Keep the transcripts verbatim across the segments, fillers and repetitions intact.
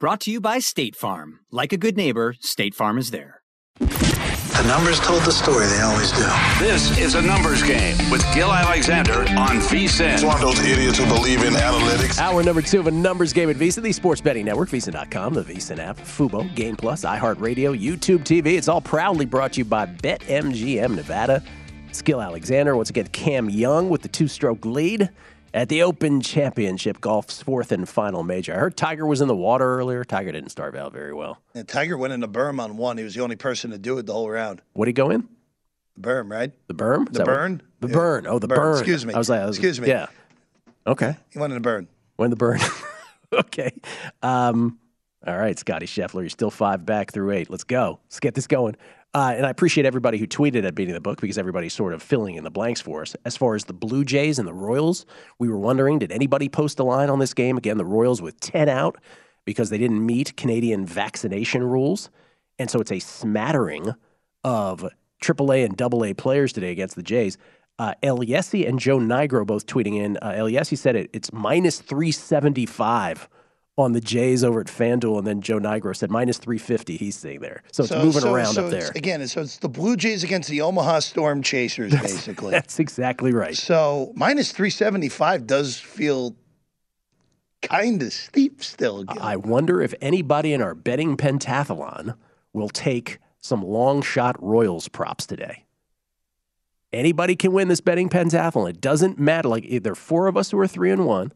Brought to you by State Farm. Like a good neighbor, State Farm is there. The numbers told the story, they always do. This is a numbers game with Gil Alexander on VSiN. It's one of those idiots who believe in analytics. Hour number two of a numbers game at VSiN, the Sports Betting Network, VSiN dot com, the VSiN app, Fubo, Game Plus, iHeartRadio, YouTube T V. It's all proudly brought to you by BetMGM Nevada. It's Gil Alexander. Once again, Cam Young with the two-stroke lead at the Open Championship, golf's fourth and final major. I heard Tiger was in the water earlier. Tiger didn't start out very well. And Tiger went in the berm on one. He was the only person to do it the whole round. What did he go in? The berm, right? The berm? The burn? What? The yeah. burn. Oh, the burn. burn. Excuse me. I was like, I was, Excuse me. Yeah. Okay. He went in the burn. Went in the burn. Okay. Um, all right, Scotty Scheffler, you're still five back through eight. Let's go. Let's get this going. Uh, and I appreciate everybody who tweeted at Beating the Book, because everybody's sort of filling in the blanks for us. As far as the Blue Jays and the Royals, we were wondering, did anybody post a line on this game? Again, the Royals with ten out because they didn't meet Canadian vaccination rules. And so it's a smattering of triple A and double A players today against the Jays. Uh, Eliesi and Joe Nigro both tweeting in. Uh, Eliesi said it, it's minus three seventy-five on the Jays over at FanDuel, and then Joe Nigro said minus three fifty he's sitting there. So it's so, moving so, around so up there. Again, so it's the Blue Jays against the Omaha Storm Chasers, basically. That's exactly right. So minus three seventy-five does feel kind of steep still. Again. I wonder if anybody in our betting pentathlon will take some long-shot Royals props today. Anybody can win this betting pentathlon. It doesn't matter. Like, there are four of us who are three and one.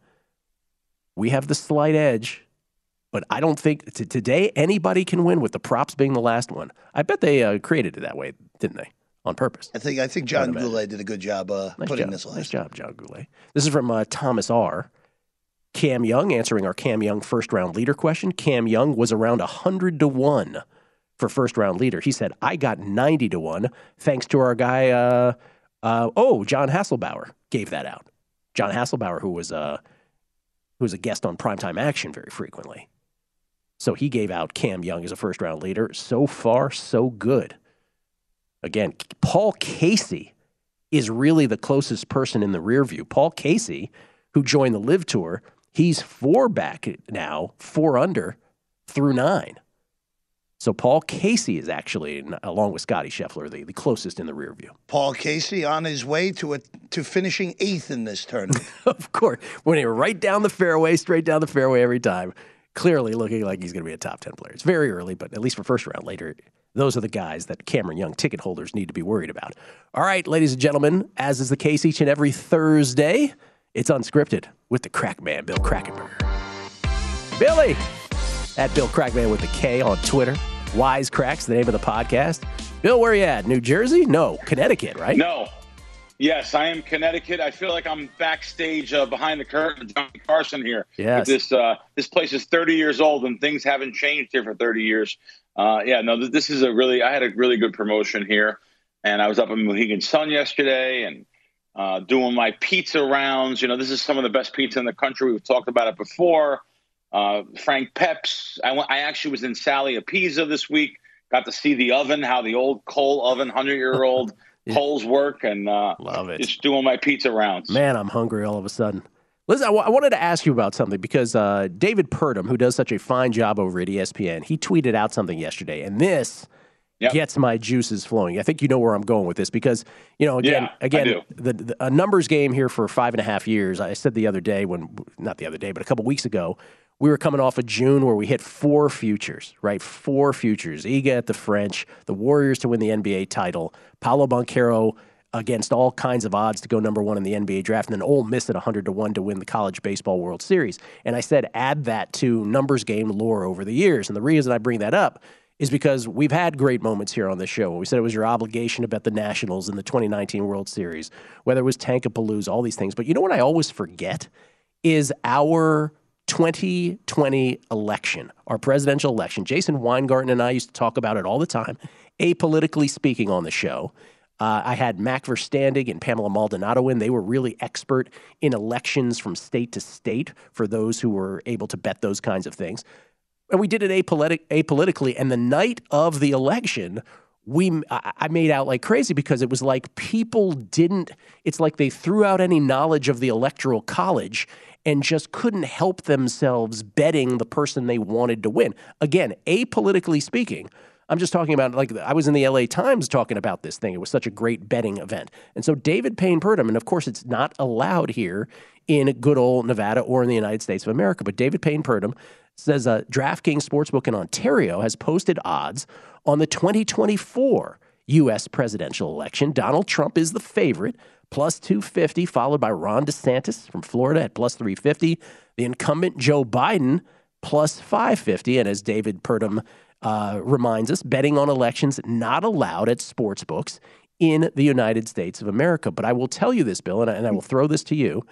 We have the slight edge, but I don't think t- today anybody can win with the props being the last one. I bet they uh, created it that way, didn't they? On purpose. I think I think John Goulet did a good job uh, nice putting job. this last. Nice job, John Goulet. This is from uh, Thomas R. Cam Young answering our Cam Young first-round leader question. Cam Young was around one hundred to one for first-round leader. He said, I got ninety to one thanks to our guy, uh, uh, oh, John Hasselbauer gave that out. John Hasselbauer, who was... Uh, who's a guest on Primetime Action very frequently. So he gave out Cam Young as a first-round leader. So far, so good. Again, Paul Casey is really the closest person in the rear view. Paul Casey, who joined the Live Tour, he's four back now, four under, through nine. So Paul Casey is actually, along with Scotty Scheffler, the, the closest in the rear view. Paul Casey on his way to a, to finishing eighth in this tournament. Of course. When you're right down the fairway, straight down the fairway every time, clearly looking like he's going to be a top ten player. It's very early, but at least for first round later, those are the guys that Cameron Young ticket holders need to be worried about. All right, ladies and gentlemen, as is the case each and every Thursday, it's Unscripted with the crack man, Bill Krackenberger. Billy! at Bill Krackenberger with a K on Twitter. Wisecracks, the name of the podcast. Bill, where are you at? New Jersey? No, Connecticut, right? No. Yes, I am Connecticut. I feel like I'm backstage uh, behind the curtain with John Carson here. Yes. This, uh, this place is thirty years old, and things haven't changed here for thirty years. Uh, yeah, no, this is a really – I had a really good promotion here, and I was up in Mohegan Sun yesterday and uh, doing my pizza rounds. You know, this is some of the best pizza in the country. We've talked about it before. Uh, Frank Peps. I, went, I actually was in Sally Appiza this week. Got to see the oven, how the old coal oven, hundred-year-old – Polls work, and uh, love it. Just doing my pizza rounds. Man, I'm hungry all of a sudden. Listen, I, w- I wanted to ask you about something because uh, David Purdum, who does such a fine job over at E S P N, he tweeted out something yesterday, and this yep. gets my juices flowing. I think you know where I'm going with this because, you know, again, yeah, again, the, the, a numbers game here for five and a half years. I said the other day when, not the other day, but a couple weeks ago, we were coming off of June where we hit four futures, right? Four futures. Iga at the French, the Warriors to win the N B A title, Paolo Banchero against all kinds of odds to go number one in the N B A draft, and then Ole Miss at one hundred to one to win the College Baseball World Series. And I said, add that to numbers game lore over the years. And the reason I bring that up is because we've had great moments here on this show. We said it was your obligation to bet the Nationals in the twenty nineteen World Series, whether it was Tankapalooza, all these things. But you know what I always forget is our twenty twenty election, our presidential election. Jason Weingarten and I used to talk about it all the time, apolitically speaking on the show. Uh, I had Mac Verstandig and Pamela Maldonado in. They were really expert in elections from state to state for those who were able to bet those kinds of things. And we did it apolitic- apolitically. And the night of the election, we I made out like crazy because it was like people didn't, it's like they threw out any knowledge of the Electoral College and just couldn't help themselves betting the person they wanted to win. Again, apolitically speaking, I'm just talking about, like, I was in the L A Times talking about this thing. It was such a great betting event. And so David Payne Purdum, and of course it's not allowed here in good old Nevada or in the United States of America, but David Payne Purdum says uh, DraftKings Sportsbook in Ontario has posted odds on the twenty twenty-four U S presidential election. Donald Trump is the favorite, plus two fifty, followed by Ron DeSantis from Florida at plus three fifty. The incumbent Joe Biden, plus five fifty. And as David Purdum uh, reminds us, betting on elections not allowed at sportsbooks in the United States of America. But I will tell you this, Bill, and I, and I will throw this to you.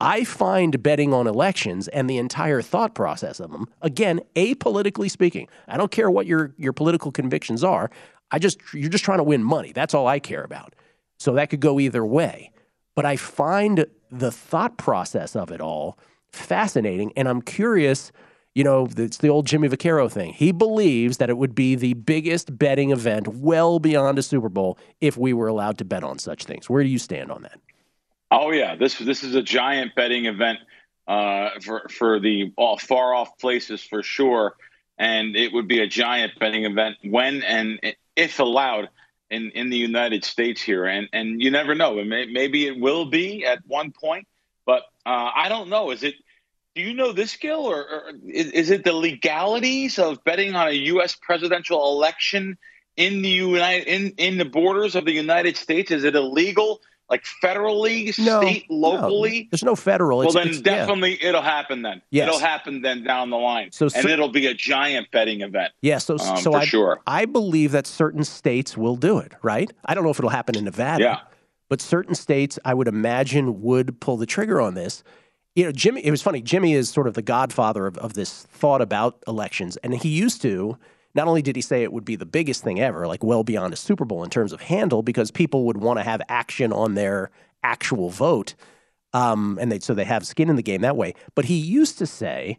I find betting on elections and the entire thought process of them, again, apolitically speaking, I don't care what your, your political convictions are. I just you're just trying to win money. That's all I care about. So that could go either way. But I find the thought process of it all fascinating, and I'm curious, you know, it's the old Jimmy Vaccaro thing. He believes that it would be the biggest betting event well beyond a Super Bowl if we were allowed to bet on such things. Where do you stand on that? Oh, yeah. This this is a giant betting event uh, for, for the far-off places for sure, and it would be a giant betting event when and if allowed in, in the United States here. And, and you never know. It may, maybe it will be at one point, but uh, I don't know. Is it? Do you know this, Gil, or, or is, is it the legalities of betting on a U S presidential election in the United in, in the borders of the United States? Is it illegal? Like federally, no, state, locally? No, there's no federal. It's, well, then it's, definitely yeah. it'll happen then. Yes. It'll happen then down the line. So, and it'll be a giant betting event. Yeah, so, um, so for I, sure. I believe that certain states will do it, right? I don't know if it'll happen in Nevada. Yeah. But certain states, I would imagine, would pull the trigger on this. You know, Jimmy, it was funny. Jimmy is sort of the godfather of, of this thought about elections. And he used to, not only did he say it would be the biggest thing ever, like well beyond a Super Bowl in terms of handle, because people would want to have action on their actual vote, um, and they so they have skin in the game that way. But he used to say,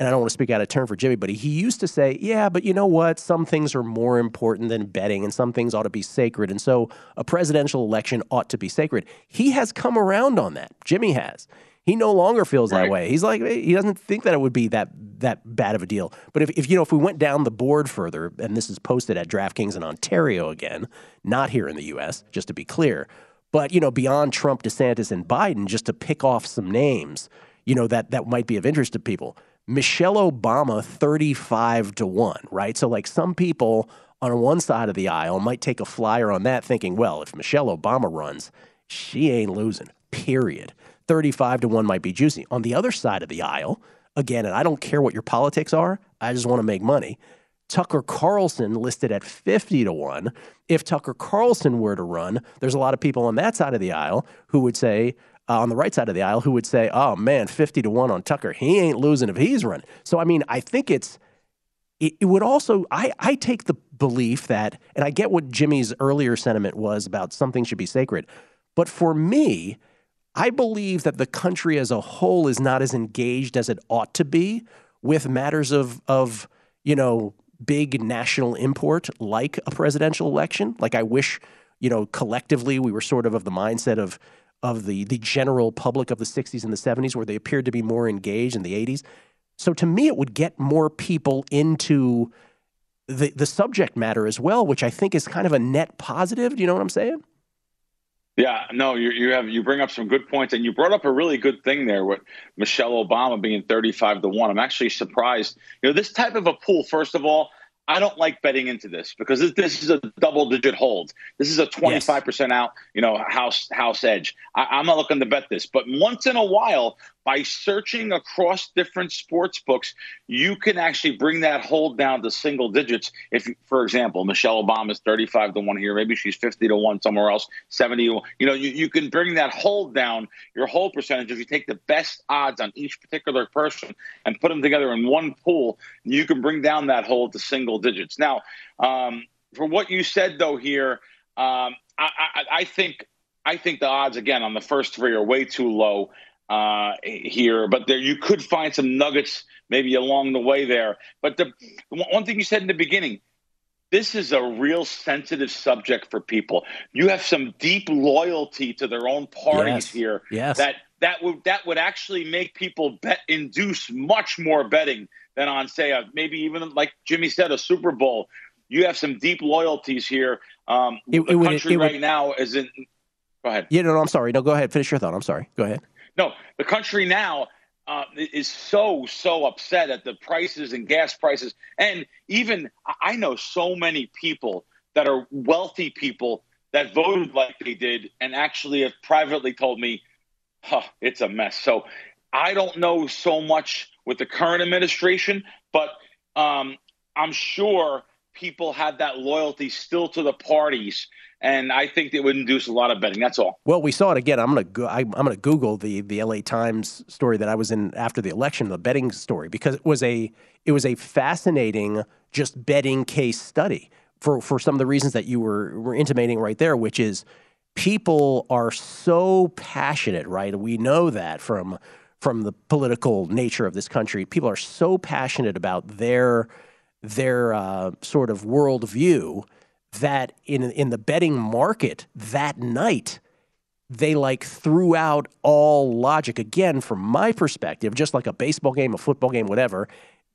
and I don't want to speak out of turn for Jimmy, but he used to say, yeah, but you know what? Some things are more important than betting, and some things ought to be sacred, and so a presidential election ought to be sacred. He has come around on that. Jimmy has. He no longer feels that right. way. He's like, he doesn't think that it would be that that bad of a deal. But if, if you know, if we went down the board further, and this is posted at DraftKings in Ontario again, not here in the U S, just to be clear, but, you know, beyond Trump, DeSantis, and Biden, just to pick off some names, you know, that, that might be of interest to people. Michelle Obama, thirty-five to one, right? So, like, some people on one side of the aisle might take a flyer on that thinking, well, if Michelle Obama runs, she ain't losing, period. thirty-five to one might be juicy. On the other side of the aisle, again, and I don't care what your politics are, I just want to make money. Tucker Carlson listed at fifty to one. If Tucker Carlson were to run, there's a lot of people on that side of the aisle who would say, uh, on the right side of the aisle, who would say, oh man, fifty to one on Tucker. He ain't losing if he's running. So, I mean, I think it's, it, it would also, I, I take the belief that, and I get what Jimmy's earlier sentiment was about something should be sacred. But for me, I believe that the country as a whole is not as engaged as it ought to be with matters of, of, you know, big national import, like a presidential election. Like I wish, you know, collectively we were sort of of the mindset of of the the general public of the sixties and the seventies, where they appeared to be more engaged in the eighties. So to me, it would get more people into the the subject matter as well, which I think is kind of a net positive. Do you know what I'm saying? Yeah, no, you you have you bring up some good points, and you brought up a really good thing there with Michelle Obama being thirty-five to one. I'm actually surprised. You know, this type of a pool, first of all, I don't like betting into this because this, this is a double-digit hold. This is a twenty-five percent out, you know, house house edge. I, I'm not looking to bet this. But once in a while, by searching across different sports books, you can actually bring that hold down to single digits. If, for example, Michelle Obama is thirty-five to one here, maybe she's fifty to one somewhere else, seventy to one. You know, you, you can bring that hold down, your hold percentage, if you take the best odds on each particular person and put them together in one pool, you can bring down that hold to single digits. Now, um, for what you said, though, here, um, I, I, I think I think the odds, again, on the first three are way too low uh, here. But there you could find some nuggets maybe along the way there. But the one thing you said in the beginning, this is a real sensitive subject for people. You have some deep loyalty to their own parties yes. here yes. that that would that would actually make people bet induce much more betting than on, say, a, maybe even, like Jimmy said, a Super Bowl. You have some deep loyalties here. Um, it, the it country would, right would, now is in – go ahead. Yeah, no, no, I'm sorry. No, go ahead. Finish your thought. I'm sorry. Go ahead. No, the country now uh, is so, so upset at the prices and gas prices. And even – I know so many people that are wealthy people that voted like they did and actually have privately told me, huh, it's a mess. So I don't know so much – with the current administration, but um, I'm sure people had that loyalty still to the parties, and I think it would induce a lot of betting. That's all. Well, we saw it again. I'm gonna go, I, I'm gonna Google the the L A Times story that I was in after the election, the betting story, because it was a it was a fascinating just betting case study for for some of the reasons that you were were intimating right there, which is people are so passionate, right? We know that from. from the political nature of this country. People are so passionate about their their uh, sort of worldview that in in the betting market that night, they like threw out all logic. Again, from my perspective, just like a baseball game, a football game, whatever,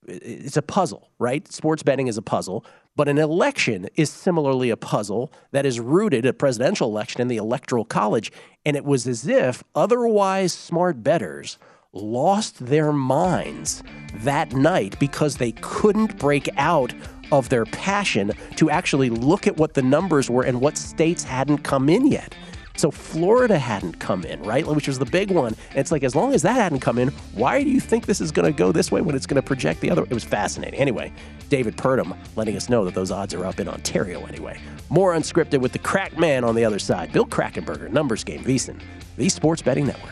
it's a puzzle, right? Sports betting is a puzzle, but an election is similarly a puzzle that is rooted, a presidential election, in the Electoral College. And it was as if otherwise smart bettors lost their minds that night because they couldn't break out of their passion to actually look at what the numbers were and what states hadn't come in yet. So Florida hadn't come in, right, which was the big one. And it's like, as long as that hadn't come in, why do you think this is going to go this way when it's going to project the other? It was fascinating. Anyway, David Purdum letting us know that those odds are up in Ontario anyway. More Unscripted with the crack man on the other side. Bill Krackenberger, Numbers Game, VSiN, the Sports Betting Network.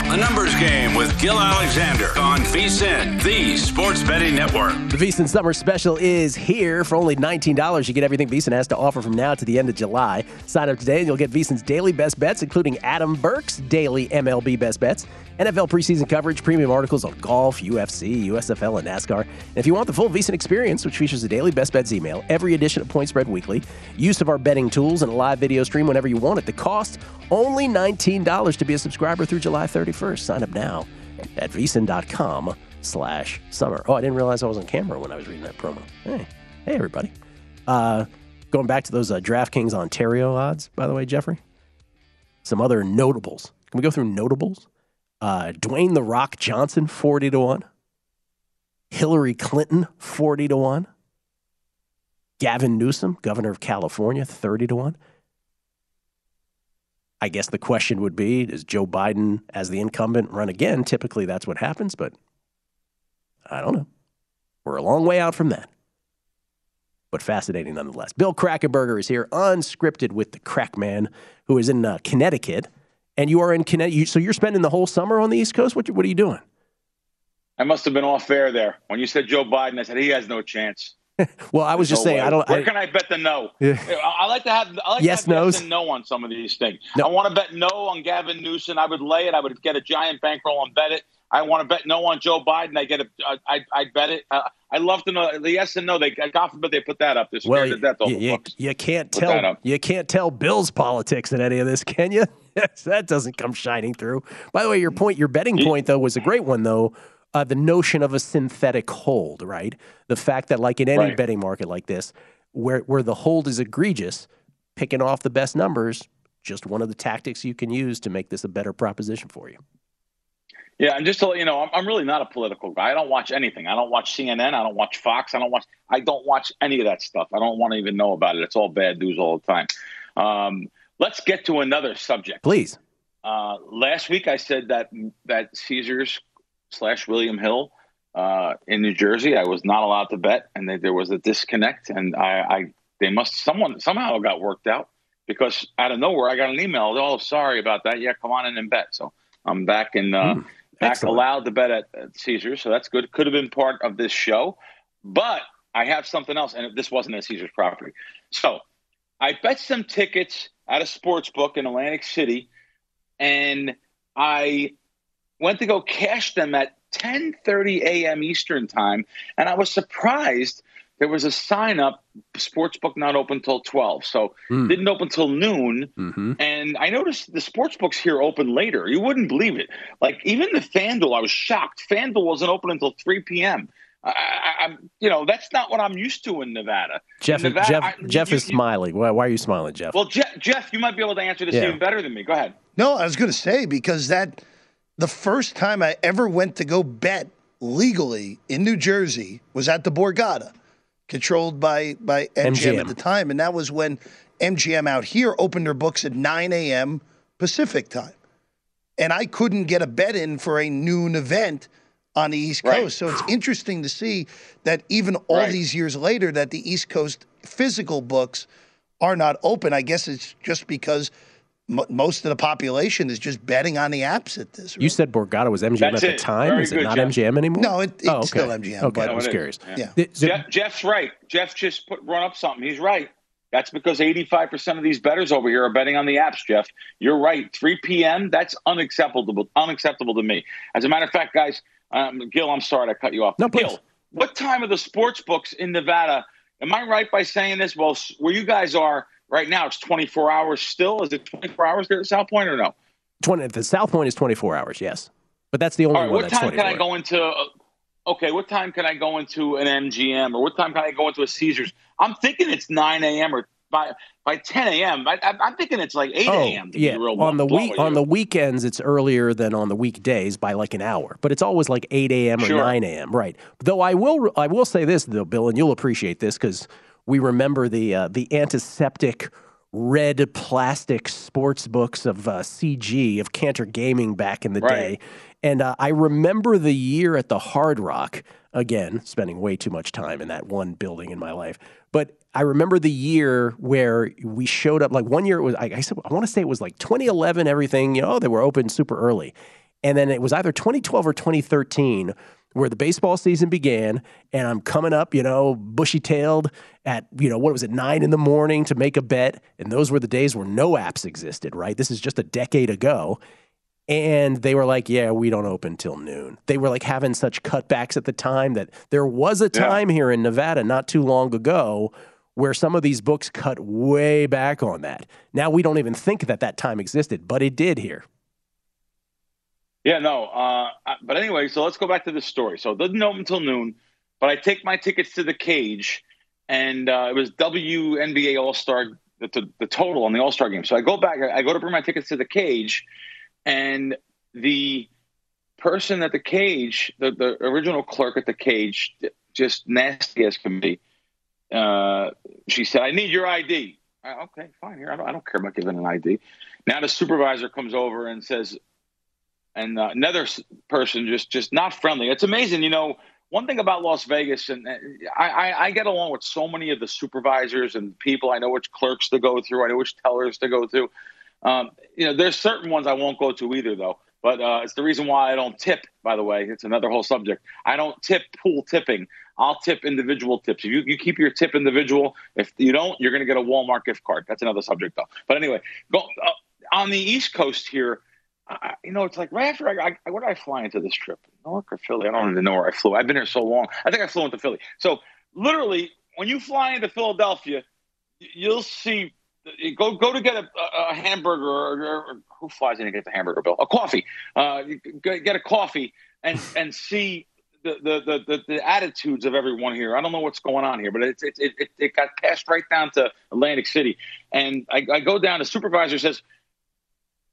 Numbers Game with Gil Alexander on VSiN, the sports betting network. The VSiN Summer Special is here. For only nineteen dollars, you get everything VSiN has to offer from now to the end of July. Sign up today and you'll get VSiN's daily best bets, including Adam Burke's daily M L B best bets, N F L preseason coverage, premium articles on golf, U F C, U S F L, and NASCAR. And if you want the full VSiN experience, which features a daily best bets email, every edition of Point Spread Weekly, use of our betting tools, and a live video stream whenever you want it, the cost only nineteen dollars to be a subscriber through July thirty-first. First, sign up now at V S I N dot com slash summer. Oh, I didn't realize I was on camera when I was reading that promo. Hey, hey everybody. Uh, going back to those uh, DraftKings Ontario odds, by the way, Jeffrey. Some other notables. Can we go through notables? Uh, Dwayne The Rock Johnson, forty to one. Hillary Clinton, forty to one. Gavin Newsom, governor of California, thirty to one. I guess the question would be, does Joe Biden, as the incumbent, run again? Typically, that's what happens, but I don't know. We're a long way out from that, but fascinating nonetheless. Bill Krackenberger is here, unscripted with the Crackman, who is in uh, Connecticut, and you are in Connecticut, so you're spending the whole summer on the East Coast? What, what are you doing? I must have been off air there. When you said Joe Biden, I said, he has no chance. Well, I was There's just no saying, way. I don't. Where I, can I bet the no? Yeah. I like to have. I like yes, to have yes and no on some of these things. No. I want to bet no on Gavin Newsom. I would lay it. I would get a giant bankroll and bet it. I want to bet no on Joe Biden. I get a. I I bet it. Uh, I love to know the yes and no. They God forbid they put that up. This well, you, that you, you, you can't put tell. You can't tell Bill's politics in any of this, can you? That doesn't come shining through. By the way, your point, your betting yeah. point though, was a great one though. Uh, the notion of a synthetic hold, right? The fact that, like in any right. betting market like this, where where the hold is egregious, picking off the best numbers, just one of the tactics you can use to make this a better proposition for you. Yeah, and just to let you know, I'm, I'm really not a political guy. I don't watch anything. I don't watch C N N. I don't watch Fox. I don't watch. I don't watch any of that stuff. I don't want to even know about it. It's all bad news all the time. Um, let's get to another subject, please. Uh, last week I said that that Caesars slash William Hill uh, in New Jersey, I was not allowed to bet, and they, there was a disconnect, and I, I they must someone somehow got worked out, because out of nowhere I got an email. Oh, sorry about that. Yeah, come on in and bet. So I'm back in uh, mm, back excellent. allowed to bet at, at Caesars, so that's good. Could have been part of this show, but I have something else, and this wasn't a Caesars property. So I bet some tickets at a sports book in Atlantic City, and I went to go cash them at ten thirty a.m. Eastern time, and I was surprised there was a sign up, sportsbook not open till twelve, so mm. didn't open till noon, mm-hmm. and I noticed the sportsbooks here open later. You wouldn't believe it. Like, even the FanDuel, I was shocked. FanDuel wasn't open until three p.m. I, I, I, you know, that's not what I'm used to in Nevada. Jeff, in Nevada, Jeff, I, Jeff you, is you, smiling. Why, why are you smiling, Jeff? Well, Jeff, Jeff, you might be able to answer this yeah. even better than me. Go ahead. No, I was going to say, because that – the first time I ever went to go bet legally in New Jersey was at the Borgata, controlled by, by M G M, M G M at the time. And that was when M G M out here opened their books at nine a.m. Pacific time. And I couldn't get a bet in for a noon event on the East Coast. Right. So it's interesting to see that even all right. these years later that the East Coast physical books are not open. I guess it's just because most of the population is just betting on the apps at this. Right? You said Borgata was M G M That's at the it. time. Very is it not Jeff. M G M anymore? No, it, it's oh, okay. still M G M. Okay, but I was curious. Yeah. Yeah. Jeff, Jeff's right. Jeff just put, brought up something. He's right. That's because eighty-five percent of these bettors over here are betting on the apps, Jeff. You're right. three p.m., that's unacceptable unacceptable to me. As a matter of fact, guys, um, Gil, I'm sorry to cut you off. No, please. Gil, what time are the sports books in Nevada? Am I right by saying this? Well, where you guys are right now, it's twenty-four hours still. Is it twenty-four hours there at South Point or no? twenty, the South Point is twenty-four hours, yes. But that's the only All right, one that's twenty-four. What time can I go into uh, – okay, what time can I go into an M G M or what time can I go into a Caesars? I'm thinking it's nine a.m. or by by ten a.m. I, I, I'm thinking it's like eight a.m. Oh, to yeah. be real on the week on the weekends, it's earlier than on the weekdays by like an hour, but it's always like eight a.m. Sure. or nine a.m. Right? Though I will I will say this though, Bill, and you'll appreciate this because we remember the uh, the antiseptic red plastic sports books of uh, C G of Cantor Gaming back in the right. day. And uh, I remember the year at the Hard Rock, again, spending way too much time in that one building in my life. But I remember the year where we showed up, like one year it was, I, I said, I want to say it was like twenty eleven, everything, you know, they were open super early. And then it was either twenty twelve or twenty thirteen where the baseball season began, and I'm coming up, you know, bushy-tailed at, you know, what was it, nine in the morning to make a bet. And those were the days where no apps existed, right? This is just a decade ago. And they were like, yeah, we don't open till noon. They were like having such cutbacks at the time that there was a time yeah. here in Nevada not too long ago where some of these books cut way back on that. Now we don't even think that that time existed, but it did here. Yeah, no. Uh, but anyway, so let's go back to this story. So it doesn't open till noon, but I take my tickets to the cage, and uh, it was W N B A All-Star, the, the total on the All-Star game. So I go back, I go to bring my tickets to the cage, and the person at the cage, the, the original clerk at the cage, just nasty as can be, uh, she said, I need your I D. I, okay, fine. Here, I don't, I don't care about giving an I D. Now the supervisor comes over and says, and uh, another person just just not friendly. It's amazing. You know, one thing about Las Vegas, and I, I, I get along with so many of the supervisors and people. I know which clerks to go through. I know which tellers to go through. Um, you know, there's certain ones I won't go to either, though. But uh, it's the reason why I don't tip, by the way. It's another whole subject. I don't tip pool tipping. I'll tip individual tips. If you, you keep your tip individual, if you don't, you're going to get a Walmart gift card. That's another subject, though. But anyway, go, uh, on the East Coast here, I, you know, it's like right after I, I – where did I fly into this trip? Newark or Philly? I don't even know where I flew. I've been here so long. I think I flew into Philly. So literally, when you fly into Philadelphia, you'll see – Go go to get a, a hamburger, or, or who flies in to get the hamburger, Bill? A coffee. Uh, get a coffee and, and see the, the, the, the attitudes of everyone here. I don't know what's going on here, but it it, it, it got passed right down to Atlantic City. And I, I go down, the supervisor says,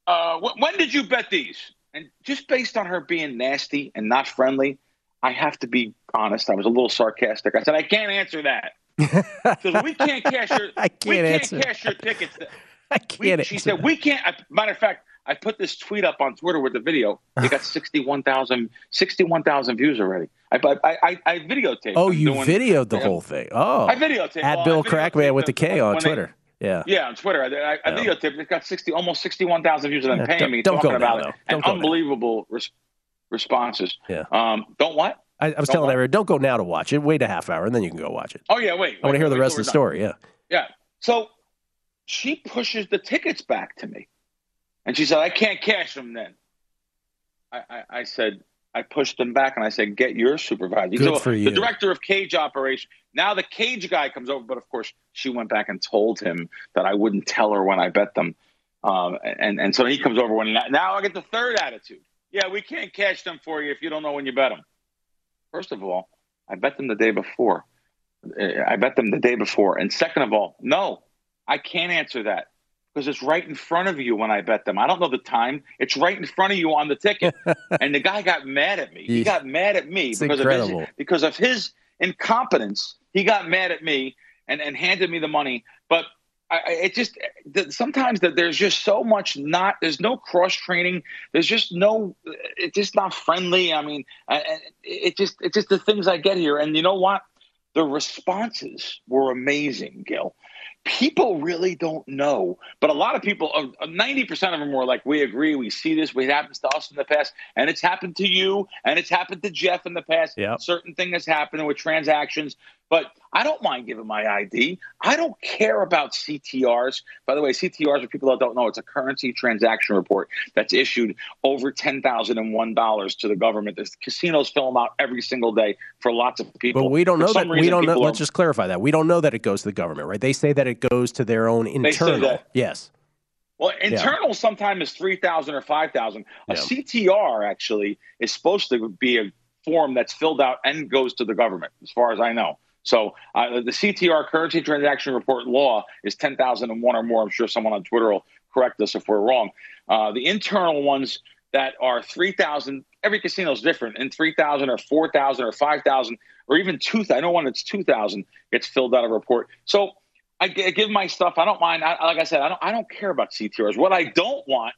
uh, when did you bet these? And just based on her being nasty and not friendly, I have to be honest, I was a little sarcastic. I said, I can't answer that. Because we can't cash your, I can't we can't answer. cash your tickets. I can't. We, answer she said that. we can't. I, matter of fact, I put this tweet up on Twitter with the video. It got sixty-one thousand views already. I I I, I videotaped. Oh, you doing, videoed the you know, whole thing. Oh, I videotaped. At well, Bill Krackenberger with the K on Twitter. They, yeah. Yeah, on Twitter. I, I, I no. videotaped. It got sixty, almost sixty-one thousand views, and I'm paying don't, me don't talking about now, it. And unbelievable res- responses. Yeah. Um. Don't what? I, I was don't telling everyone, don't go now to watch it. Wait a half hour, and then you can go watch it. Oh, yeah, wait. I want to hear the rest of the story, yeah. Yeah. So she pushes the tickets back to me, and she said, I can't cash them then. I, I, I said, I pushed them back, and I said, get your supervisor. Good so for you. The director of cage operation. Now the cage guy comes over, but, of course, she went back and told him that I wouldn't tell her when I bet them. Um, and, and so he comes over. When now I get the third attitude. Yeah, we can't cash them for you if you don't know when you bet them. First of all, I bet them the day before. I bet them the day before. And second of all, no, I can't answer that because it's right in front of you when I bet them. I don't know the time. It's right in front of you on the ticket. And the guy got mad at me. He got mad at me because of, his, because of his incompetence. He got mad at me and, and handed me the money. But I, it just sometimes that there's just so much not there's no cross training. There's just no it's just not friendly. I mean, it just it's just the things I get here. And you know what? The responses were amazing, Gil. people really don't know. But a lot of people, uh, ninety percent of them were like, we agree, we see this, it happens to us in the past, and it's happened to you, and it's happened to Jeff in the past. Yep. Certain thing has happened with transactions. But I don't mind giving my I D. I don't care about C T Rs. By the way, C T Rs, for people that don't know, it's a currency transaction report that's issued over ten thousand one dollars to the government. The casinos fill them out every single day for lots of people. But we don't know that. We don't know. Let's just clarify that. We don't know that it goes to the government, right? They say that it goes to their own internal. They say that. Yes. Well, internal yeah. sometimes is three thousand dollars or five thousand dollars. Yeah. A C T R, actually, is supposed to be a form that's filled out and goes to the government, as far as I know. So uh, the C T R, currency transaction report law, is ten thousand one or more. I'm sure someone on Twitter will correct us if we're wrong. Uh, the internal ones that are three thousand, every casino is different, and three thousand or four thousand or five thousand or even two thousand. I know one that's two thousand gets filled out a report. So I, I give my stuff. I don't mind. I, like I said, I don't, I don't care about C T Rs. What I don't want,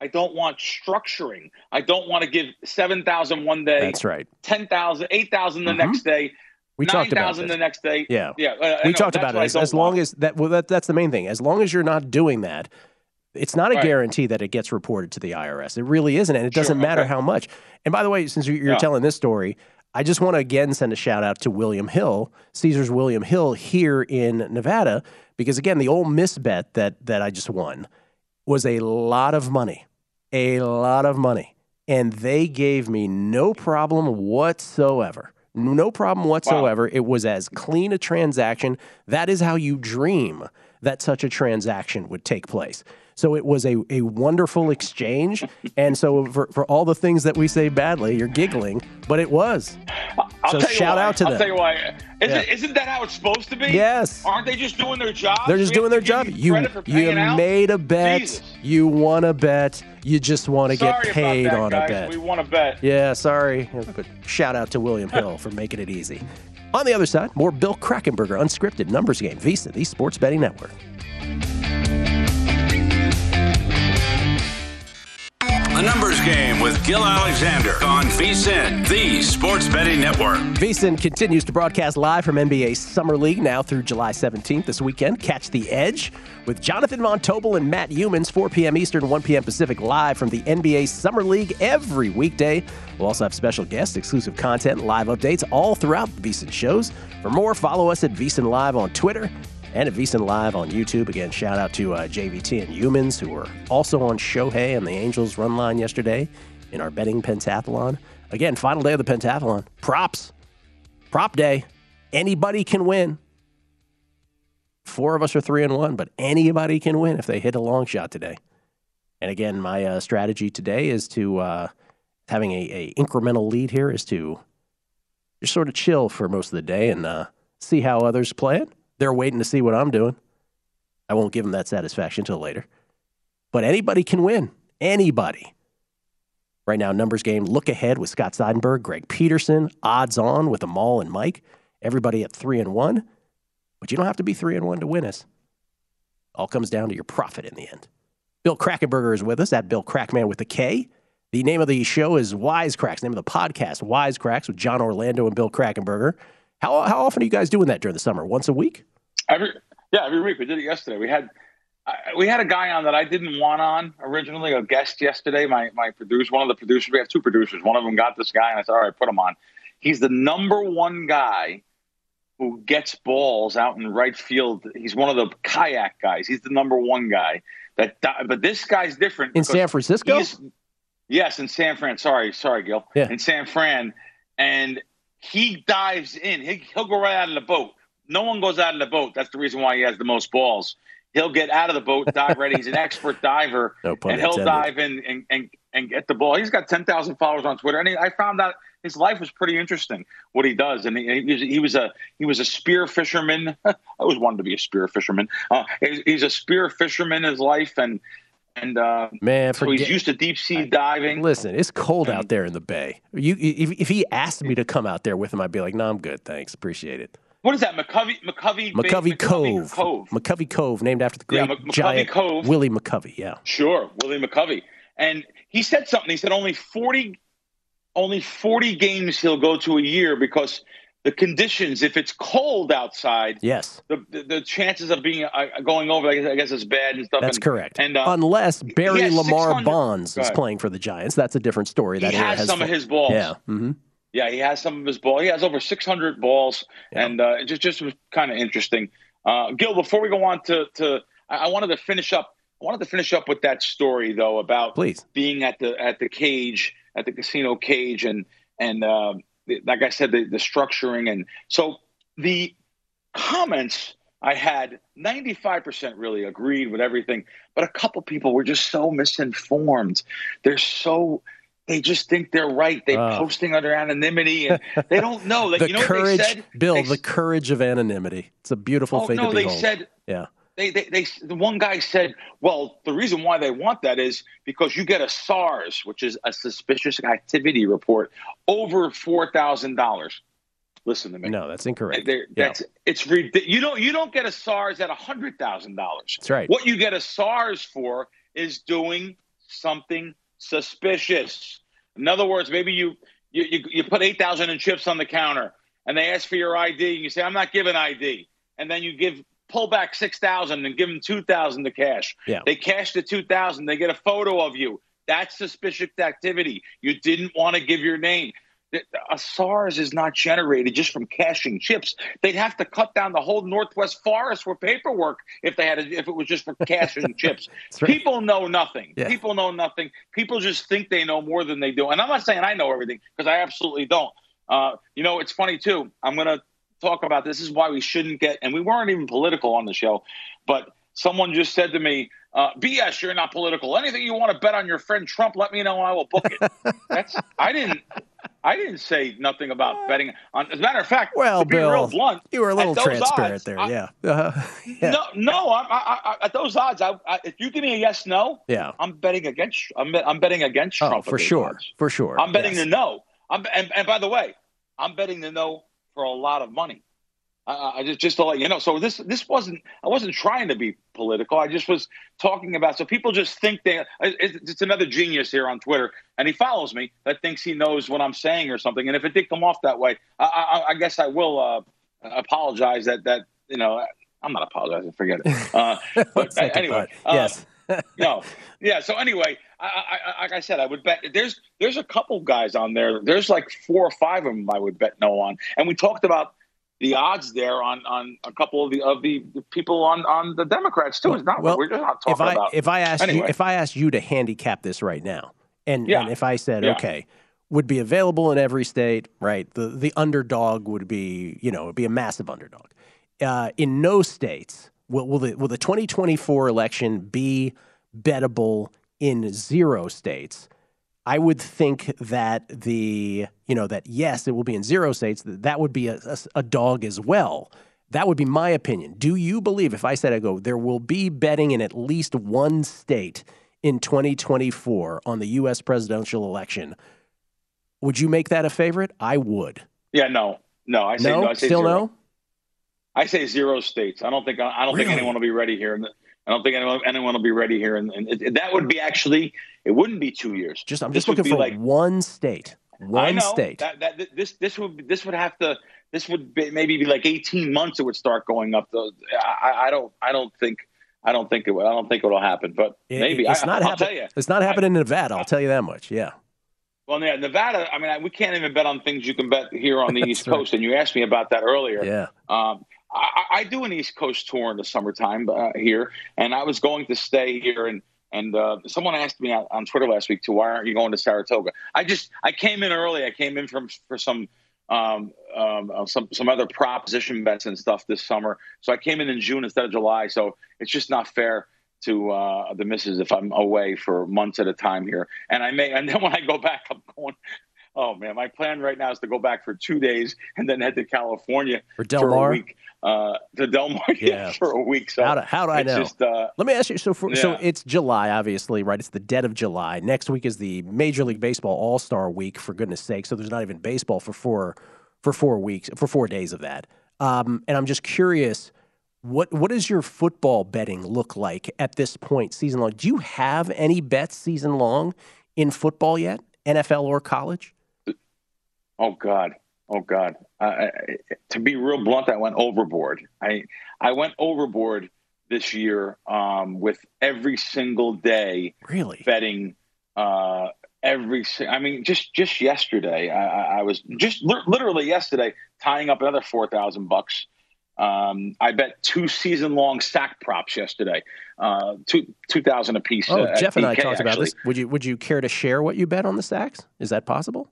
I don't want structuring. I don't want to give seven thousand one day, that's right, ten thousand, eight thousand the mm-hmm. next day. We talked about nine thousand the next day. Yeah. yeah. Uh, we no, talked about it. As, as long as that, well, that, that's the main thing. As long as you're not doing that, it's not a right. guarantee that it gets reported to the I R S. It really isn't. And it doesn't sure, matter okay. how much. And by the way, since you're, you're yeah. telling this story, I just want to again send a shout out to William Hill, Caesars William Hill here in Nevada, because again, the Ole Miss bet that, that I just won was a lot of money, a lot of money. And they gave me no problem whatsoever. No problem whatsoever. Wow. It was as clean a transaction. That is how you dream that such a transaction would take place. So it was a, a wonderful exchange. And so for, for all the things that we say badly, you're giggling, but it was. I'll so tell you shout why. out to I'll them. I'll tell you why. Isn't, yeah. isn't that how it's supposed to be? Yes. Aren't they just doing their job? They're just we doing their job. You, you made out? a bet. Jesus. You want to bet. You just want to get paid that, on guys. a bet. We want to bet. Yeah, sorry. But shout out to William Hill for making it easy. On the other side, more Bill Krackenberger, Unscripted Numbers Game, VSiN, the Sports Betting Network. The Numbers Game with Gil Alexander on VSiN, the Sports Betting Network. VSiN continues to broadcast live from N B A Summer League now through July seventeenth this weekend. Catch The Edge with Jonathan Von Tobel and Matt Humans, four p.m. Eastern, one p.m. Pacific, live from the N B A Summer League every weekday. We'll also have special guests, exclusive content, live updates all throughout the VSiN shows. For more, follow us at VSiN Live on Twitter and at VSiN Live on YouTube. Again, shout out to uh, J V T and Humans, who were also on Shohei and the Angels run line yesterday in our betting pentathlon. Again, final day of the pentathlon. Props. Prop day. Anybody can win. Four of us are three and one, but anybody can win if they hit a long shot today. And again, my uh, strategy today is to, uh, having a, a incremental lead here, is to just sort of chill for most of the day and uh, see how others play it. They're waiting to see what I'm doing. I won't give them that satisfaction until later. But anybody can win. Anybody. Right now, Numbers Game, Look Ahead with Scott Seidenberg, Greg Peterson, Odds On with Amal and Mike. Everybody at three and one. But you don't have to be three and one to win us. All comes down to your profit in the end. Bill Krackenberger is with us at Bill Crackman with a K. The name of the show is Wisecracks. Name of the podcast, Wisecracks, with John Orlando and Bill Krackenberger. How how often are you guys doing that during the summer? Once a week? Every yeah, every week. We did it yesterday. We had uh, we had a guy on that I didn't want on originally, a guest yesterday. My my producer, one of the producers. We have two producers. One of them got this guy, and I said, all right, put him on. He's the number one guy who gets balls out in right field. He's one of the kayak guys. He's the number one guy that. But this guy's different in San Francisco. Yes, in San Fran. Sorry, sorry, Gil. Yeah. In San Fran, and he dives in. He, he'll go right out of the boat. No one goes out of the boat. That's the reason why he has the most balls. He'll get out of the boat, dive right. He's an expert diver, no and he'll intended. dive in and, and, and get the ball. He's got ten thousand followers on Twitter, and he, I found out his life was pretty interesting, what he does. And he, he, was, he was a he was a spear fisherman. I always wanted to be a spear fisherman. Uh, he, he's a spear fisherman in his life, and and uh, man, so he's used to deep sea diving. Listen, it's cold out there in the bay. You, if, if he asked me to come out there with him, I'd be like, no, I'm good, thanks, appreciate it. What is that, McCovey? McCovey, McCovey Bay, Cove. McCovey Cove. McCovey Cove, named after the great yeah, McCovey giant Cove. Willie McCovey. Yeah, sure, Willie McCovey. And he said something. He said only forty, only forty games he'll go to a year because the conditions, if it's cold outside, yes, the the, the chances of being uh, going over, I guess, I guess, is bad and stuff. That's and, correct. And, uh, Unless Barry yeah, Lamar Bonds is playing for the Giants, that's a different story. That he has, has some fun. of his balls. Yeah, mm-hmm. yeah, he has some of his balls. He has over six hundred balls, yeah. and uh, it just just was kind of interesting. Uh, Gil, before we go on to to, I wanted to finish up. I wanted to finish up with that story though about Please. being at the at the cage at the casino cage and and. Uh, Like I said, the, the structuring. And so the comments I had, ninety-five percent really agreed with everything. But a couple people were just so misinformed. They're so they just think they're right. They're uh, posting under anonymity. And they don't know. Like, the you know courage, what they said? Bill, they, the courage of anonymity. It's a beautiful oh, thing no, to behold. No, they said yeah. They, they, they, the one guy said, well, the reason why they want that is because you get a SARS, which is a suspicious activity report, over four thousand dollars. Listen to me. No, that's incorrect. They're, that's yeah. it's you don't you don't get a SARS at one hundred thousand dollars. That's right. What you get a SARS for is doing something suspicious. In other words, maybe you you you, you put eight thousand dollars in chips on the counter, and they ask for your I D, and you say, I'm not giving I D. And then you give pull back six thousand and give them two thousand to cash. Yeah. They cash the two thousand. They get a photo of you. That's suspicious activity. You didn't want to give your name. A SARS is not generated just from cashing chips. They'd have to cut down the whole Northwest forest for paperwork if they had, a, if it was just for cashing chips. Right. People know nothing. Yeah. People know nothing. People just think they know more than they do. And I'm not saying I know everything because I absolutely don't. Uh, you know, it's funny too. I'm going to, talk about this is why we shouldn't get, and we weren't even political on the show, but someone just said to me, uh, B S, you're not political. Anything you want to bet on your friend Trump, let me know and I will book it. That's I didn't I didn't say nothing about betting on. As a matter of fact, well, to be Bill, real blunt, you were a little transparent odds, there. I, yeah. Uh, yeah. No, no. I, I, I, at those odds, I, I, if you give me a yes, no, yeah, I'm betting against. I'm, I'm betting against Trump oh, for sure, odds. for sure. I'm betting yes. the no. I'm and, and by the way, I'm betting the no. For a lot of money. Uh, I just, just to let you know. So this, this wasn't, I wasn't trying to be political. I just was talking about, so people just think they, it's, it's another genius here on Twitter. And he follows me that thinks he knows what I'm saying or something. And if it did come off that way, I, I, I guess I will uh, apologize that, that, you know, I'm not apologizing. Forget it. Uh, but uh, anyway, uh, yes. no. Yeah. So anyway, I, I, like I said, I would bet there's there's a couple guys on there. There's like four or five of them I would bet no on. And we talked about the odds there on, on a couple of the of the people on, on the Democrats, too. It's not well, we're just not talking if I, about. If I asked anyway. you if I asked you to handicap this right now and, yeah. and if I said, yeah. OK, would be available in every state. Right. The, the underdog would be, you know, it'd be a massive underdog uh, in no states. Will, will, the, will the twenty twenty-four election be bettable in zero states? I would think that the, you know, that yes, it will be in zero states. That, that would be a, a, a dog as well. That would be my opinion. Do you believe if I said I go, there will be betting in at least one state in twenty twenty-four on the U S presidential election? Would you make that a favorite? I would. Yeah, no, no. I say no. no I say Still zero. no? I say zero states. I don't think I don't really? think anyone will be ready here. I don't think anyone, anyone will be ready here. And, and it, that would be actually it wouldn't be two years. Just I'm this just looking for like, one state. One I know, state. That, that, this this would this would have to this would be, maybe be like eighteen months. It would start going up. Though I, I don't I don't think I don't think it would. I don't think it'll happen. But it, maybe it's I, not happening. It's not happening in Nevada. I'll tell you that much. Yeah. Well, yeah, Nevada, I mean, I, we can't even bet on things you can bet here on the East right. Coast. And you asked me about that earlier. Yeah. Um, I, I do an East Coast tour in the summertime uh, here, and I was going to stay here, and and uh, someone asked me on, on Twitter last week, too, why aren't you going to Saratoga? I just I came in early. I came in from for some um, um, some some other proposition bets and stuff this summer, so I came in in June instead of July. So it's just not fair to uh, the missus if I'm away for months at a time here, and I may and then when I go back, I'm going. Oh, man, my plan right now is to go back for two days and then head to California for, Del Mar? for a week. Uh, to Del Mar yeah. Yeah, for a week. So how do, how do I know? Just, uh, Let me ask you. So, for, yeah. so it's July, obviously, right? It's the dead of July. Next week is the Major League Baseball All-Star Week, for goodness sake. So there's not even baseball for four for four weeks, for four days of that. Um, and I'm just curious, what what does your football betting look like at this point season long? Do you have any bets season long in football yet, N F L or college? Oh, God. Oh God! Uh, to be real blunt, I went overboard. I I went overboard this year um, with every single day. Really? Betting uh, every. I mean, just just yesterday, I, I was just li- literally yesterday tying up another four thousand bucks. Um, I bet two season long sack props yesterday, uh, two two thousand apiece. Oh, uh, Jeff and I talked about this. Would you would you care to share what you bet on the sacks? Is that possible?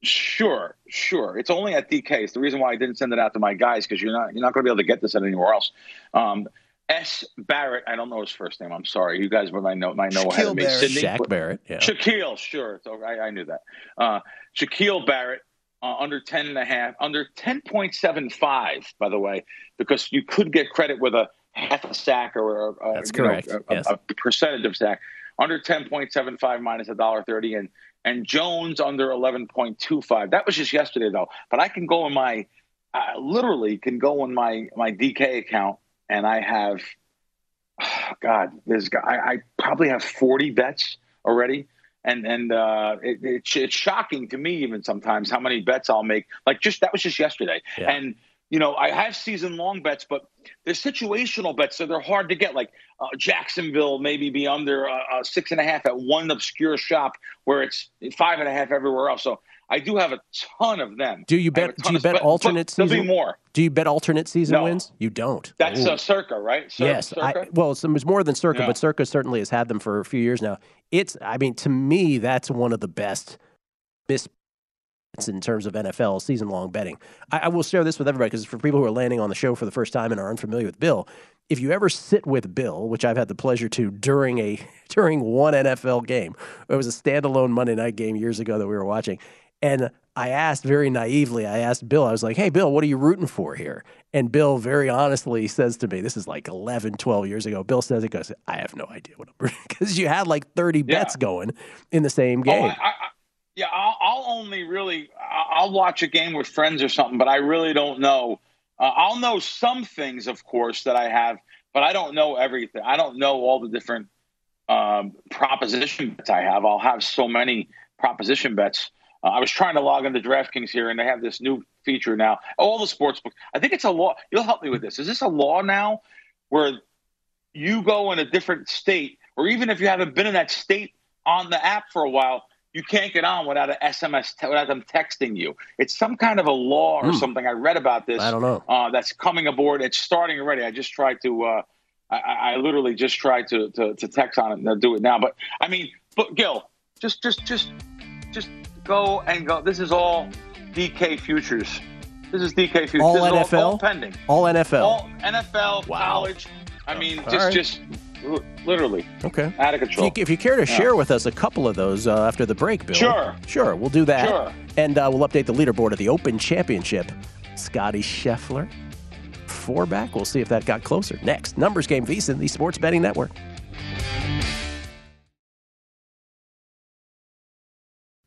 Sure, sure. It's only at D K. It's the reason why I didn't send it out to my guys, because you're not you're not going to be able to get this at anywhere else. Um, S. Barrett, I don't know his first name. I'm sorry. You guys might know might know ahead of me. Sydney, Shaq but, Barrett. Yeah. Shaquille, sure. So I, I knew that. Uh, Shaquille Barrett uh, under ten and a half, under ten point seven five. By the way, because you could get credit with a half a sack or a, That's you correct. Know, a, yes. a percentage of sack under ten point seven five minus a dollar thirty and. And Jones under eleven point two five. That was just yesterday, though. But I can go on my – literally can go on my, my D K account, and I have oh – God, there's, I, I probably have forty bets already. And and uh, it, it, it's shocking to me even sometimes how many bets I'll make. Like just – that was just yesterday. Yeah. And, you know, I have season-long bets, but they're situational bets, so they're hard to get. Like uh, Jacksonville maybe be under uh, six and a half at one obscure shop where it's five and a half everywhere else. So I do have a ton of them. Do you bet? Do you bet alternate season? There'll be more. Do you bet alternate season no. wins? You don't. That's a Circa, right? Circa, yes. Circa? I, well, it's, it's more than Circa, yeah. but Circa certainly has had them for a few years now. It's. I mean, to me, that's one of the best mis. in terms of N F L season-long betting. I, I will share this with everybody, because for people who are landing on the show for the first time and are unfamiliar with Bill, if you ever sit with Bill, which I've had the pleasure to during a during one N F L game, it was a standalone Monday night game years ago that we were watching, and I asked very naively, I asked Bill, I was like, hey, Bill, what are you rooting for here? And Bill very honestly says to me, this is like eleven, twelve years ago, Bill says, it goes, I have no idea what I'm rooting for, because you had like thirty yeah. bets going in the same game. Oh, I, I, Yeah, I'll, I'll only really I'll watch a game with friends or something, but I really don't know. Uh, I'll know some things, of course, that I have, but I don't know everything. I don't know all the different um, proposition bets I have. I'll have so many proposition bets. Uh, I was trying to log into DraftKings here, and they have this new feature now. All the sports books. I think it's a law. You'll help me with this. Is this a law now where you go in a different state, or even if you haven't been in that state on the app for a while, you can't get on without an S M S, te- without them texting you. It's some kind of a law or mm. something. I read about this. I don't know. Uh, that's coming aboard. It's starting already. I just tried to. Uh, I, I literally just tried to, to to text on it and do it now. But I mean, but Gil, just just just just go and go. This is all D K futures. This is D K futures. All this N F L. Is all, all pending. All N F L. All N F L. Wow. College. I mean, all just right. just. Literally. Okay. Out of control. If you, if you care to share yeah. with us a couple of those uh, after the break, Bill. Sure. Sure. We'll do that. Sure. And uh, we'll update the leaderboard of the Open Championship. Scotty Scheffler, four back. We'll see if that got closer. Next, Numbers Game, VSiN, the Sports Betting Network.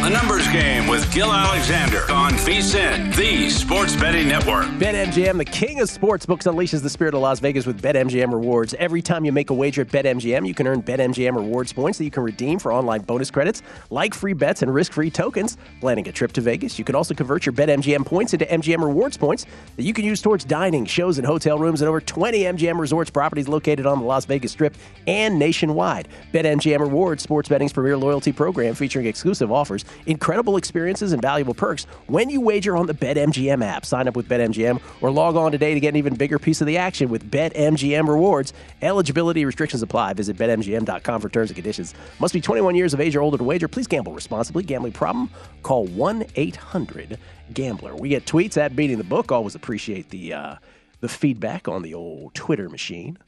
The Numbers Game with Gil Alexander on VSiN, the sports betting network. BetMGM, the king of sportsbooks, unleashes the spirit of Las Vegas with BetMGM Rewards. Every time you make a wager at BetMGM, you can earn BetMGM Rewards points that you can redeem for online bonus credits, like free bets and risk-free tokens. Planning a trip to Vegas, you can also convert your BetMGM points into M G M Rewards points that you can use towards dining, shows, and hotel rooms at over twenty M G M Resorts properties located on the Las Vegas Strip and nationwide. BetMGM Rewards, sports betting's premier loyalty program featuring exclusive offers, incredible experiences, and valuable perks when you wager on the BetMGM app. Sign up with BetMGM or log on today to get an even bigger piece of the action with BetMGM Rewards. Eligibility restrictions apply. Visit Bet M G M dot com for terms and conditions. Must be twenty-one years of age or older to wager. Please gamble responsibly. Gambling problem? Call one eight hundred gambler. We get tweets at Beating the Book. Always appreciate the uh, the feedback on the old Twitter machine.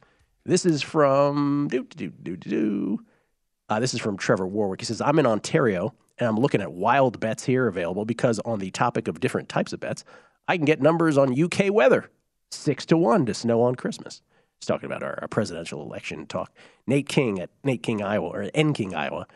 This is from do do do do. Uh, this is from Trevor Warwick. He says, I'm in Ontario, and I'm looking at wild bets here available because on the topic of different types of bets, I can get numbers on U K weather, six to one to snow on Christmas. He's talking about our, our presidential election talk. Nate King at Nate King, Iowa, or N. King, Iowa.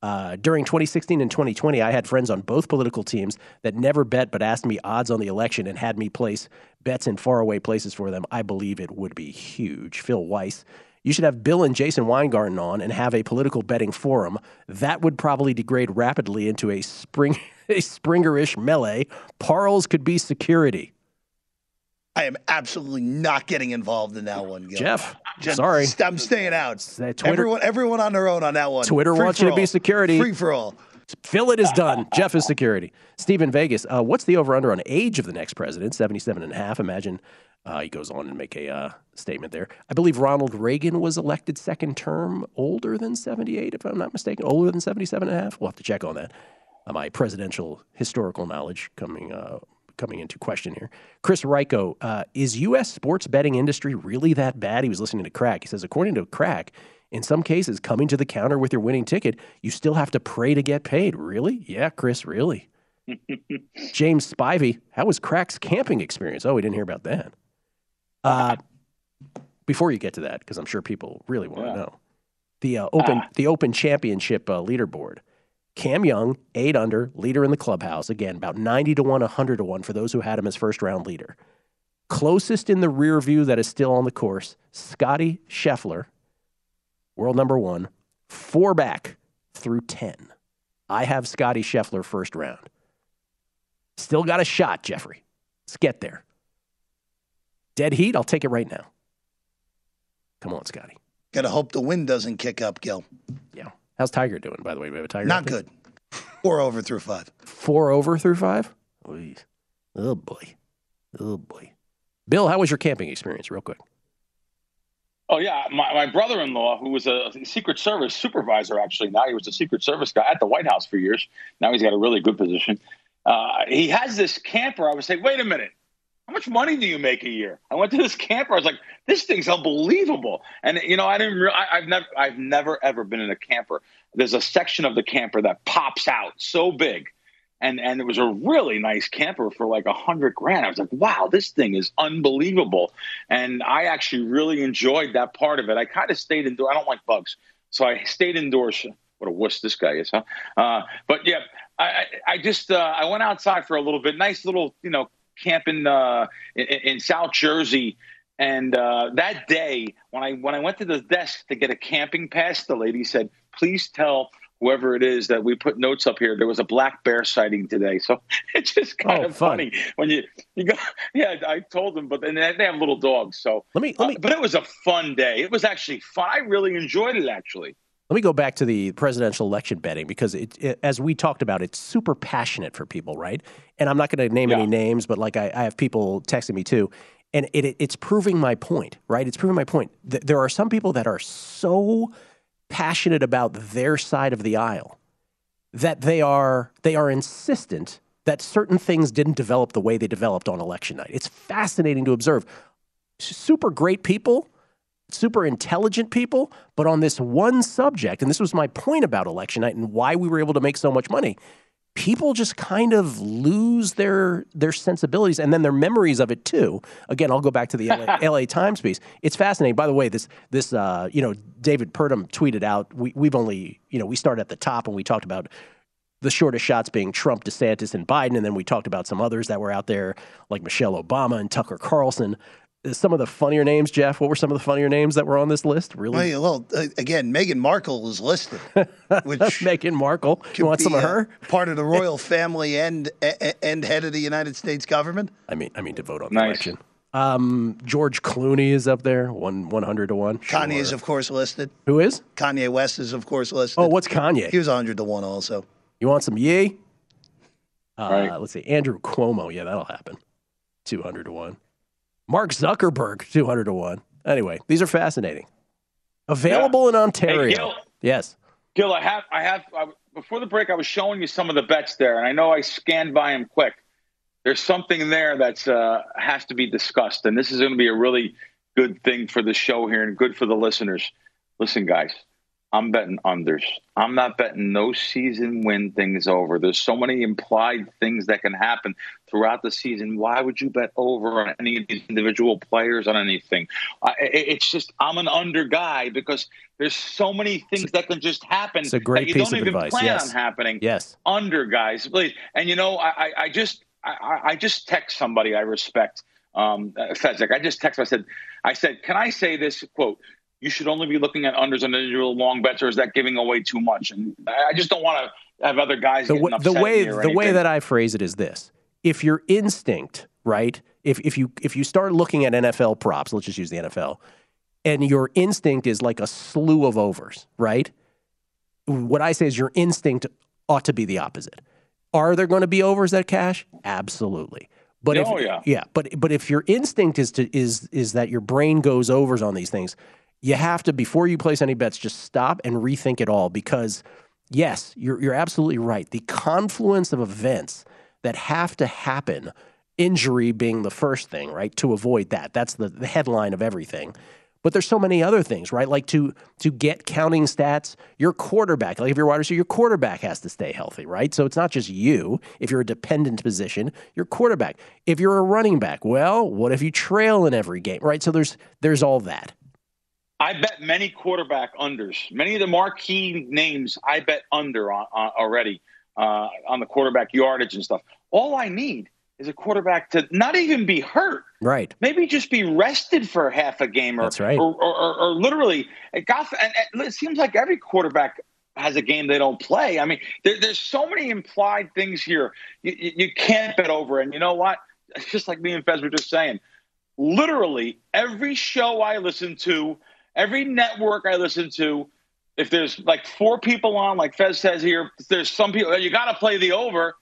Uh, during twenty sixteen and twenty twenty, I had friends on both political teams that never bet but asked me odds on the election and had me place bets in faraway places for them. I believe it would be huge. Phil Weiss. You should have Bill and Jason Weingarten on and have a political betting forum. That would probably degrade rapidly into a spring, a Springer-ish melee. Parles could be security. I am absolutely not getting involved in that one, Gil. Jeff, Jeff sorry. I'm staying out. Twitter, everyone, everyone on their own on that one. Twitter Free wants you all. To be security. Free for all. Phil, it is done. Jeff is security. Steve in Vegas, uh, what's the over-under on age of the next president? seventy-seven and a half, imagine. Uh, he goes on and make a uh, statement there. I believe Ronald Reagan was elected second term older than seventy-eight, if I'm not mistaken, older than seventy-seven and a half. We'll have to check on that. Uh, my presidential historical knowledge coming uh, coming into question here. Chris Ryko, uh, is U S sports betting industry really that bad? He was listening to Crack. He says, according to Crack, in some cases, coming to the counter with your winning ticket, you still have to pray to get paid. Really? Yeah, Chris, really. James Spivey, how was Crack's camping experience? Oh, we didn't hear about that. Uh, before you get to that, because I'm sure people really want to yeah. know, the uh, open ah. the Open Championship uh, leaderboard. Cam Young, eight under, leader in the clubhouse. Again, about ninety to one, one hundred to one for those who had him as first-round leader. Closest in the rear view that is still on the course, Scotty Scheffler, world number one, four back through ten. I have Scotty Scheffler first round. Still got a shot, Jeffrey. Let's get there. Dead heat, I'll take it right now. Come on, Scotty. Gotta hope the wind doesn't kick up, Gil. Yeah. How's Tiger doing, by the way? We have a Tiger. Not good. Four over through five. Four over through five? Please. Oh, boy. Oh, boy. Bill, how was your camping experience, real quick? Oh, yeah. My, my brother-in-law, who was a Secret Service supervisor, actually, now he was a Secret Service guy at the White House for years. Now he's got a really good position. Uh, he has this camper. I would say, wait a minute. How much money do you make a year? I went to this camper. I was like, this thing's unbelievable. And, you know, I didn't re- I, I've never, I've never, ever been in a camper. There's a section of the camper that pops out so big. And, and it was a really nice camper for like a hundred grand. I was like, wow, this thing is unbelievable. And I actually really enjoyed that part of it. I kind of stayed indoors. I don't like bugs. So I stayed indoors. What a wuss this guy is, huh? Uh, but yeah, I, I just, uh, I went outside for a little bit. Nice little, you know, camping uh, in, in South Jersey, and uh, that day when I when I went to the desk to get a camping pass, the lady said, "Please tell whoever it is that we put notes up here. There was a black bear sighting today." So it's just kind oh, of fun. funny when you you go. Yeah, I told them, but and they have little dogs. So let me. Let me uh, but it was a fun day. It was actually fun. I really enjoyed it. Actually, let me go back to the presidential election betting because it, it as we talked about, it's super passionate for people, right? And I'm not going to name yeah. any names, but like I, I have people texting me too. And it, it, it's proving my point, right? It's proving my point. Th- there are some people that are so passionate about their side of the aisle that they are they are insistent that certain things didn't develop the way they developed on election night. It's fascinating to observe. Super great people, super intelligent people, but on this one subject, and this was my point about election night and why we were able to make so much money, people just kind of lose their their sensibilities and then their memories of it too. Again, I'll go back to the L A, L A Times piece. It's fascinating. By the way, this this uh, you know, David Purdum tweeted out. We we've only you know we started at the top and we talked about the shortest shots being Trump, DeSantis, and Biden, and then we talked about some others that were out there like Michelle Obama and Tucker Carlson. Some of the funnier names, Jeff, what were some of the funnier names that were on this list? Really? Well, well uh, again, Meghan Markle is listed. Which Meghan Markle. You want some of her? Part of the royal family and and head of the United States government. I mean, I mean to vote on nice. the election. Um, George Clooney is up there, one one hundred to one. Sure. Kanye is of course listed. Who is? Kanye West is of course listed. Oh, what's Kanye? He was a hundred to one also. You want some yee? Uh, right. Let's see, Andrew Cuomo. Yeah, that'll happen. Two hundred to one. Mark Zuckerberg, two hundred to one. Anyway, these are fascinating. Available yeah. in Ontario. Hey, Gil, yes. Gil, I have, I have, I, before the break, I was showing you some of the bets there, and I know I scanned by them quick. There's something there that uh, has to be discussed, and this is going to be a really good thing for the show here and good for the listeners. Listen, guys, I'm betting unders. I'm not betting no season win things over. There's so many implied things that can happen throughout the season. Why would you bet over on any of these individual players on anything? I, it's just I'm an under guy because there's so many things it's that can just happen it's a great that you piece don't of even advice. plan yes. on happening. Yes, under guys, please. And you know, I, I just I, I just text somebody I respect, um, Fezzik. I just text. I said, I said, can I say this quote? You should only be looking at unders on individual long bets, or is that giving away too much? And I just don't want to have other guys the, getting upset the way the anything. way that I phrase it is this: if your instinct, right, if if you if you start looking at N F L props, let's just use the N F L, and your instinct is like a slew of overs, right? What I say is your instinct ought to be the opposite. Are there going to be overs that cash? Absolutely. But oh, if, yeah, yeah. But but if your instinct is to is is that your brain goes overs on these things. You have to, before you place any bets, just stop and rethink it all because, yes, you're you're absolutely right. The confluence of events that have to happen, injury being the first thing, right, to avoid that. That's the, the headline of everything. But there's so many other things, right, like to to get counting stats, your quarterback, like if you're a wide receiver, your quarterback has to stay healthy, right? So it's not just you. If you're a dependent position, your quarterback. If you're a running back, well, what if you trail in every game, right? So there's there's all that. I bet many quarterback unders. Many of the marquee names I bet under on, on already uh, on the quarterback yardage and stuff. All I need is a quarterback to not even be hurt. Right. Maybe just be rested for half a game or, That's right. or, or, or, or literally. It, got, and it seems like every quarterback has a game they don't play. I mean, there, there's so many implied things here. You, you, you can't bet over. And you know what? It's just like me and Fez were just saying. Literally every show I listen to, every network I listen to, if there's like four people on, like Fez says here, there's some people, you got to play the over.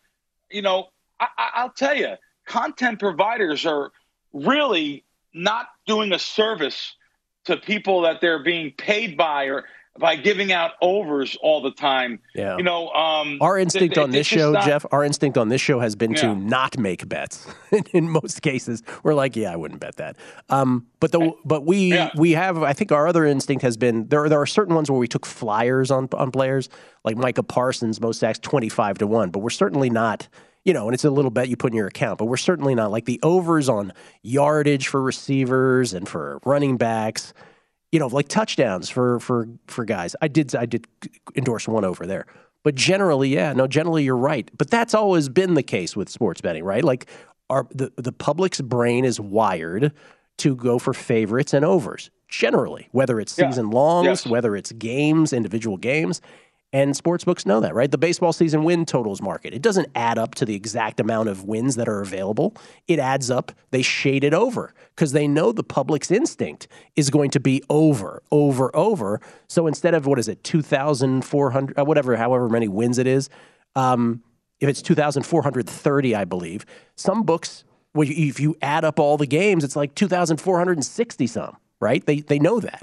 You know, I, I'll tell you, content providers are really not doing a service to people that they're being paid by or by giving out overs all the time. Yeah. You know, um, our instinct it, on it, this show, not, Jeff, our instinct on this show has been yeah. to not make bets. In most cases, we're like, yeah, I wouldn't bet that. Um, but the but we yeah. we have, I think our other instinct has been there. There are certain ones where we took flyers on on players like Micah Parsons, most sacks twenty-five to one. But we're certainly not, you know, and it's a little bet you put in your account. But we're certainly not like the overs on yardage for receivers and for running backs. You know, like touchdowns for, for, for guys. I did I did endorse one over there. But generally, yeah, no, generally you're right. But that's always been the case with sports betting, right? Like our the, the public's brain is wired to go for favorites and overs, generally, whether it's season yeah. longs, yes. whether it's games, individual games. And sportsbooks know that, right? The baseball season win totals market. It doesn't add up to the exact amount of wins that are available. It adds up. They shade it over because they know the public's instinct is going to be over, over, over. So instead of, what is it, two thousand four hundred, whatever, however many wins it is, um, if it's two thousand four hundred thirty, I believe, some books, if you add up all the games, it's like two thousand four hundred sixty some, right? They, they know that.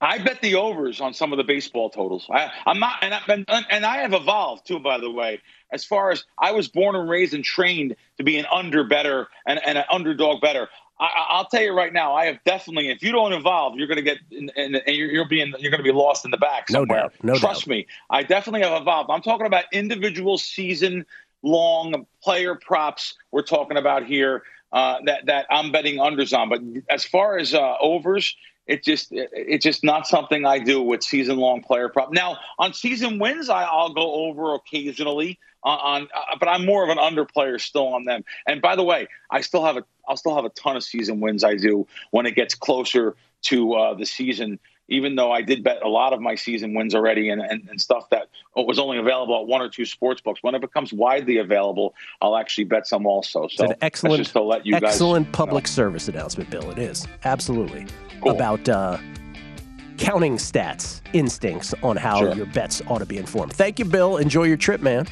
I bet the overs on some of the baseball totals. I, I'm not, and I, and, and I have evolved too, by the way, as far as I was born and raised and trained to be an under better and, and an underdog better. I, I'll tell you right now, I have definitely, if you don't evolve, you're going to get, in, in, in, you're, you're being, you're going to be lost in the back somewhere. No doubt, no Trust doubt. me. I definitely have evolved. I'm talking about individual season long player props. We're talking about here uh, that, that I'm betting unders on, but as far as uh, overs, It just it, it's just not something I do with season-long player prop. Now, on season wins, I, I'll go over occasionally, on, on uh, but I'm more of an under player still on them. And by the way, I still have a I'll still have a ton of season wins I do when it gets closer to uh, the season. Even though I did bet a lot of my season wins already and, and, and stuff that was only available at one or two sports books. When it becomes widely available, I'll actually bet some also. So it's an excellent, just to let you excellent guys, public you know. service announcement, Bill. It is. Absolutely. Cool. About uh, counting stats, instincts on how sure. your bets ought to be informed. Thank you, Bill. Enjoy your trip, man.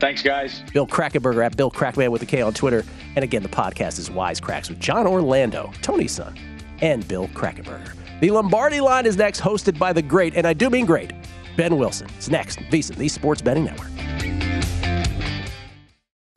Thanks, guys. Bill Krackenberger at Bill Crackman with a K on Twitter. And again, the podcast is Wise Cracks with John Orlando, Tony's son, and Bill Krackenberger. The Lombardi Line is next, hosted by the great, and I do mean great, Ben Wilson. It's next, VSiN, the Sports Betting Network.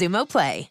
Xumo Play.